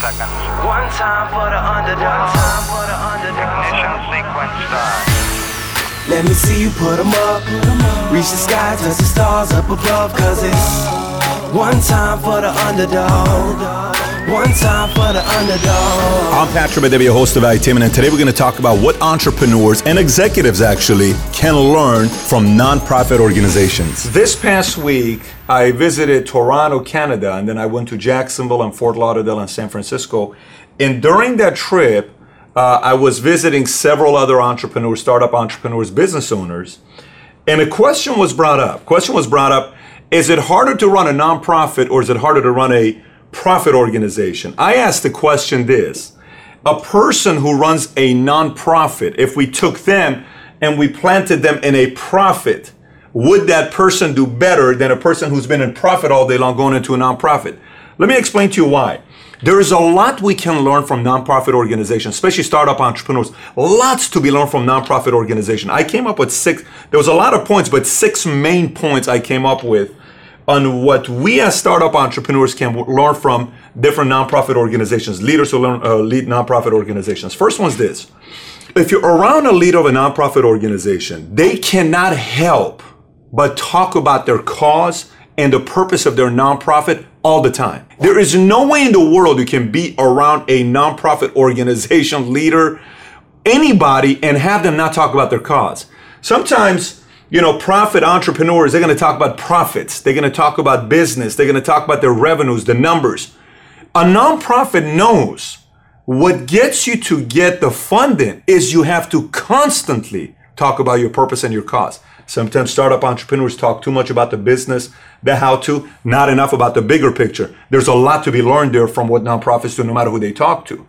seconds. One time for the underdog. Ignition sequence start. Let me see you put 'em up. Reach the sky, touch the stars up above. 'Cause it's one time for the underdog. One time for the underdog. I'm Patrick Bet-David, host of Valuetainment, and today we're going to talk about what entrepreneurs and executives actually can learn from nonprofit organizations. This past week, I visited Toronto, Canada, and then I went to Jacksonville and Fort Lauderdale and San Francisco. And during that trip, I was visiting several other entrepreneurs, startup entrepreneurs, business owners. And a question was brought up. Is it harder to run a nonprofit or is it harder to run a profit organization? I asked the question this: a person who runs a nonprofit, if we took them and we planted them in a profit, would that person do better than a person who's been in profit all day long going into a nonprofit? Let me explain to you why. There is a lot we can learn from nonprofit organizations, especially startup entrepreneurs. Lots to be learned from nonprofit organizations. I came up with six. There was a lot of points, but six main points I came up with on what we as startup entrepreneurs can learn from different nonprofit organizations, leaders who lead nonprofit organizations. First one's this: if you're around a leader of a nonprofit organization, they cannot help but talk about their cause and the purpose of their nonprofit all the time. There is no way in the world you can be around a nonprofit organization leader, anybody, and have them not talk about their cause. Sometimes, you know, profit entrepreneurs, they're going to talk about profits. They're going to talk about business. They're going to talk about their revenues, the numbers. A nonprofit knows what gets you to get the funding is you have to constantly talk about your purpose and your cause. Sometimes startup entrepreneurs talk too much about the business, the how-to, not enough about the bigger picture. There's a lot to be learned there from what nonprofits do, no matter who they talk to.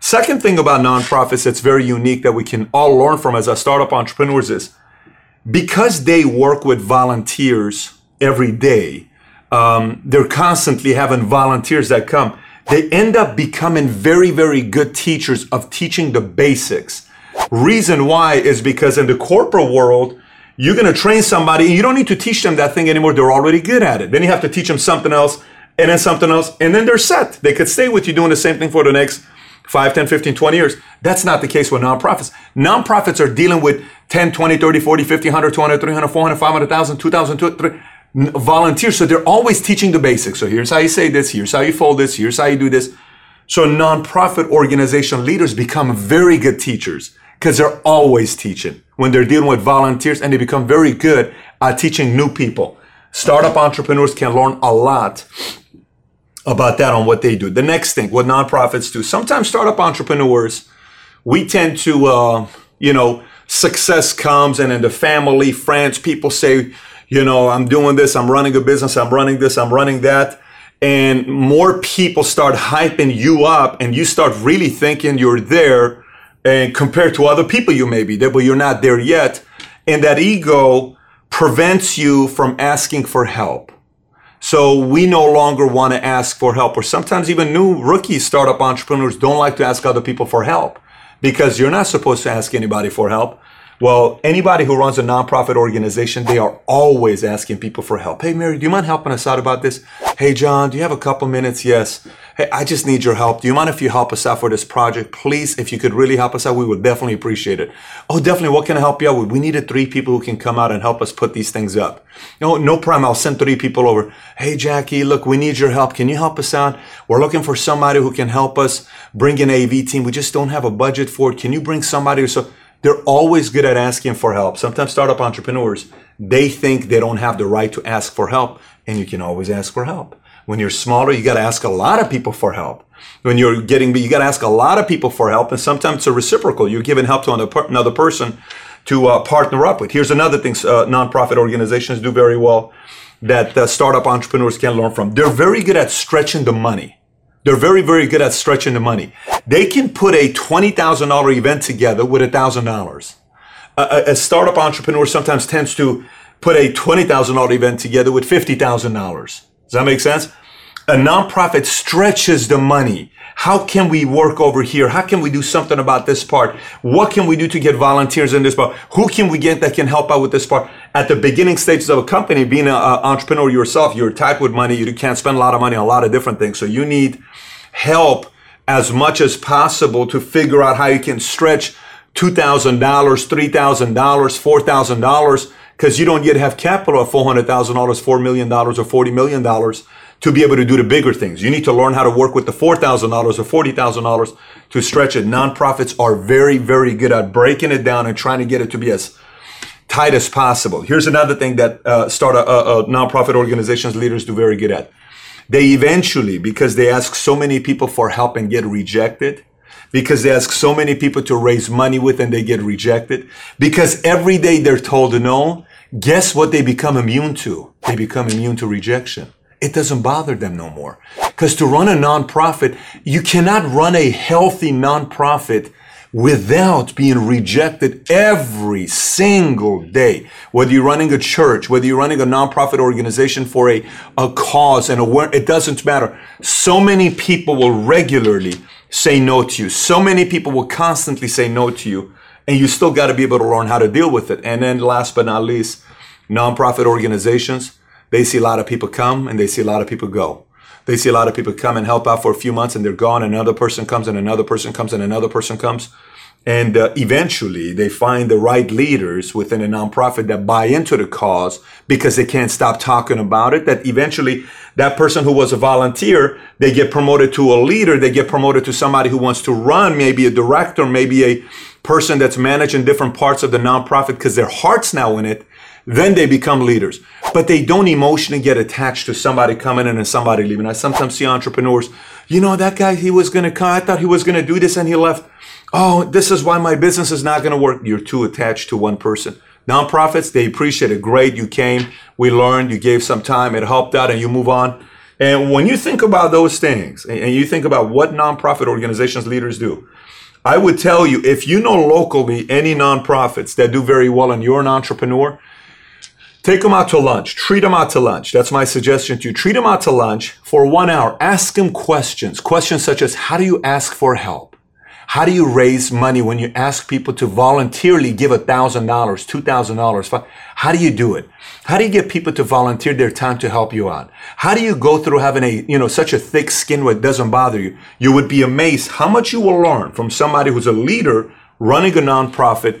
Second thing about nonprofits that's very unique that we can all learn from as a startup entrepreneurs is, because they work with volunteers every day, they're constantly having volunteers that come. They end up becoming very, very good teachers of teaching the basics. Reason why is because in the corporate world, you're going to train somebody and you don't need to teach them that thing anymore. They're already good at it. Then you have to teach them something else and then something else, and then they're set. They could stay with you doing the same thing for the next 5, 10, 15, 20 years. That's not the case with nonprofits. Nonprofits are dealing with 10, 20, 30, 40, 50, 100, 200, 300, 400, 500,000, 2,000, 3,000 volunteers. So they're always teaching the basics. So here's how you say this. Here's how you fold this. Here's how you do this. So nonprofit organization leaders become very good teachers because they're always teaching when they're dealing with volunteers, and they become very good at teaching new people. Startup entrepreneurs can learn a lot about that on what they do. The next thing, what nonprofits do. Sometimes startup entrepreneurs, we tend to, success comes and then the family, friends, people say, I'm doing this, I'm running a business, I'm running this, I'm running that. And more people start hyping you up and you start really thinking you're there, and compared to other people you may be there, but you're not there yet. And that ego prevents you from asking for help. So we no longer want to ask for help, or sometimes even new rookie startup entrepreneurs don't like to ask other people for help because you're not supposed to ask anybody for help. Well, anybody who runs a nonprofit organization, they are always asking people for help. Hey, Mary, do you mind helping us out about this? Hey, John, do you have a couple minutes? Yes. Hey, I just need your help. Do you mind if you help us out for this project? Please, if you could really help us out, we would definitely appreciate it. Oh, definitely. What can I help you out with? We needed 3 people who can come out and help us put these things up. No problem. I'll send 3 people over. Hey, Jackie, look, we need your help. Can you help us out? We're looking for somebody who can help us bring an AV team. We just don't have a budget for it. Can you bring somebody or so? They're always good at asking for help. Sometimes startup entrepreneurs, they think they don't have the right to ask for help, and you can always ask for help. When you're smaller, you got to ask a lot of people for help. When you're getting big, you got to ask a lot of people for help, and sometimes it's a reciprocal. You're giving help to another person to partner up with. Here's another thing nonprofit organizations do very well that startup entrepreneurs can learn from. They're very good at stretching the money. They're very, very good at stretching the money. They can put a $20,000 event together with $1,000. A startup entrepreneur sometimes tends to put a $20,000 event together with $50,000. Does that make sense? A nonprofit stretches the money. How can we work over here? How can we do something about this part? What can we do to get volunteers in this part? Who can we get that can help out with this part? At the beginning stages of a company, being an entrepreneur yourself, you're tight with money. You can't spend a lot of money on a lot of different things. So you need help as much as possible to figure out how you can stretch $2,000, $3,000, $4,000, because you don't yet have capital of $400,000, $4 million, or $40 million to be able to do the bigger things. You need to learn how to work with the $4,000 or $40,000 to stretch it. Nonprofits are very, very good at breaking it down and trying to get it to be as tight as possible. Here's another thing that nonprofit organizations leaders do very good at. They eventually, because they ask so many people for help and get rejected, because they ask so many people to raise money with and they get rejected, because every day they're told no, guess what they become immune to? They become immune to rejection. It doesn't bother them no more. Because to run a nonprofit, you cannot run a healthy nonprofit without being rejected every single day. Whether you're running a church, whether you're running a nonprofit organization for a cause, and it doesn't matter. So many people will regularly say no to you. So many people will constantly say no to you, and you still got to be able to learn how to deal with it. And then last but not least, nonprofit organizations, they see a lot of people come and they see a lot of people go. They see a lot of people come and help out for a few months and they're gone. Another person comes and another person comes and another person comes. And eventually they find the right leaders within a nonprofit that buy into the cause because they can't stop talking about it. That eventually that person who was a volunteer, they get promoted to a leader. They get promoted to somebody who wants to run, maybe a director, maybe a person that's managing different parts of the nonprofit because their heart's now in it. Then they become leaders. But they don't emotionally get attached to somebody coming in and somebody leaving. I sometimes see entrepreneurs, you know, that guy, he was going to come. I thought he was going to do this and he left. Oh, this is why my business is not going to work. You're too attached to one person. Nonprofits, they appreciate it. Great, you came, we learned, you gave some time, it helped out, and you move on. And when you think about those things and you think about what nonprofit organizations leaders do, I would tell you, if you know locally any nonprofits that do very well and you're an entrepreneur, take them out to lunch. Treat them out to lunch. That's my suggestion to you. Treat them out to lunch for 1 hour. Ask them questions. Questions such as, how do you ask for help? How do you raise money when you ask people to voluntarily give $1,000, $2,000? How do you do it? How do you get people to volunteer their time to help you out? How do you go through having such a thick skin where it doesn't bother you? You would be amazed how much you will learn from somebody who's a leader running a nonprofit.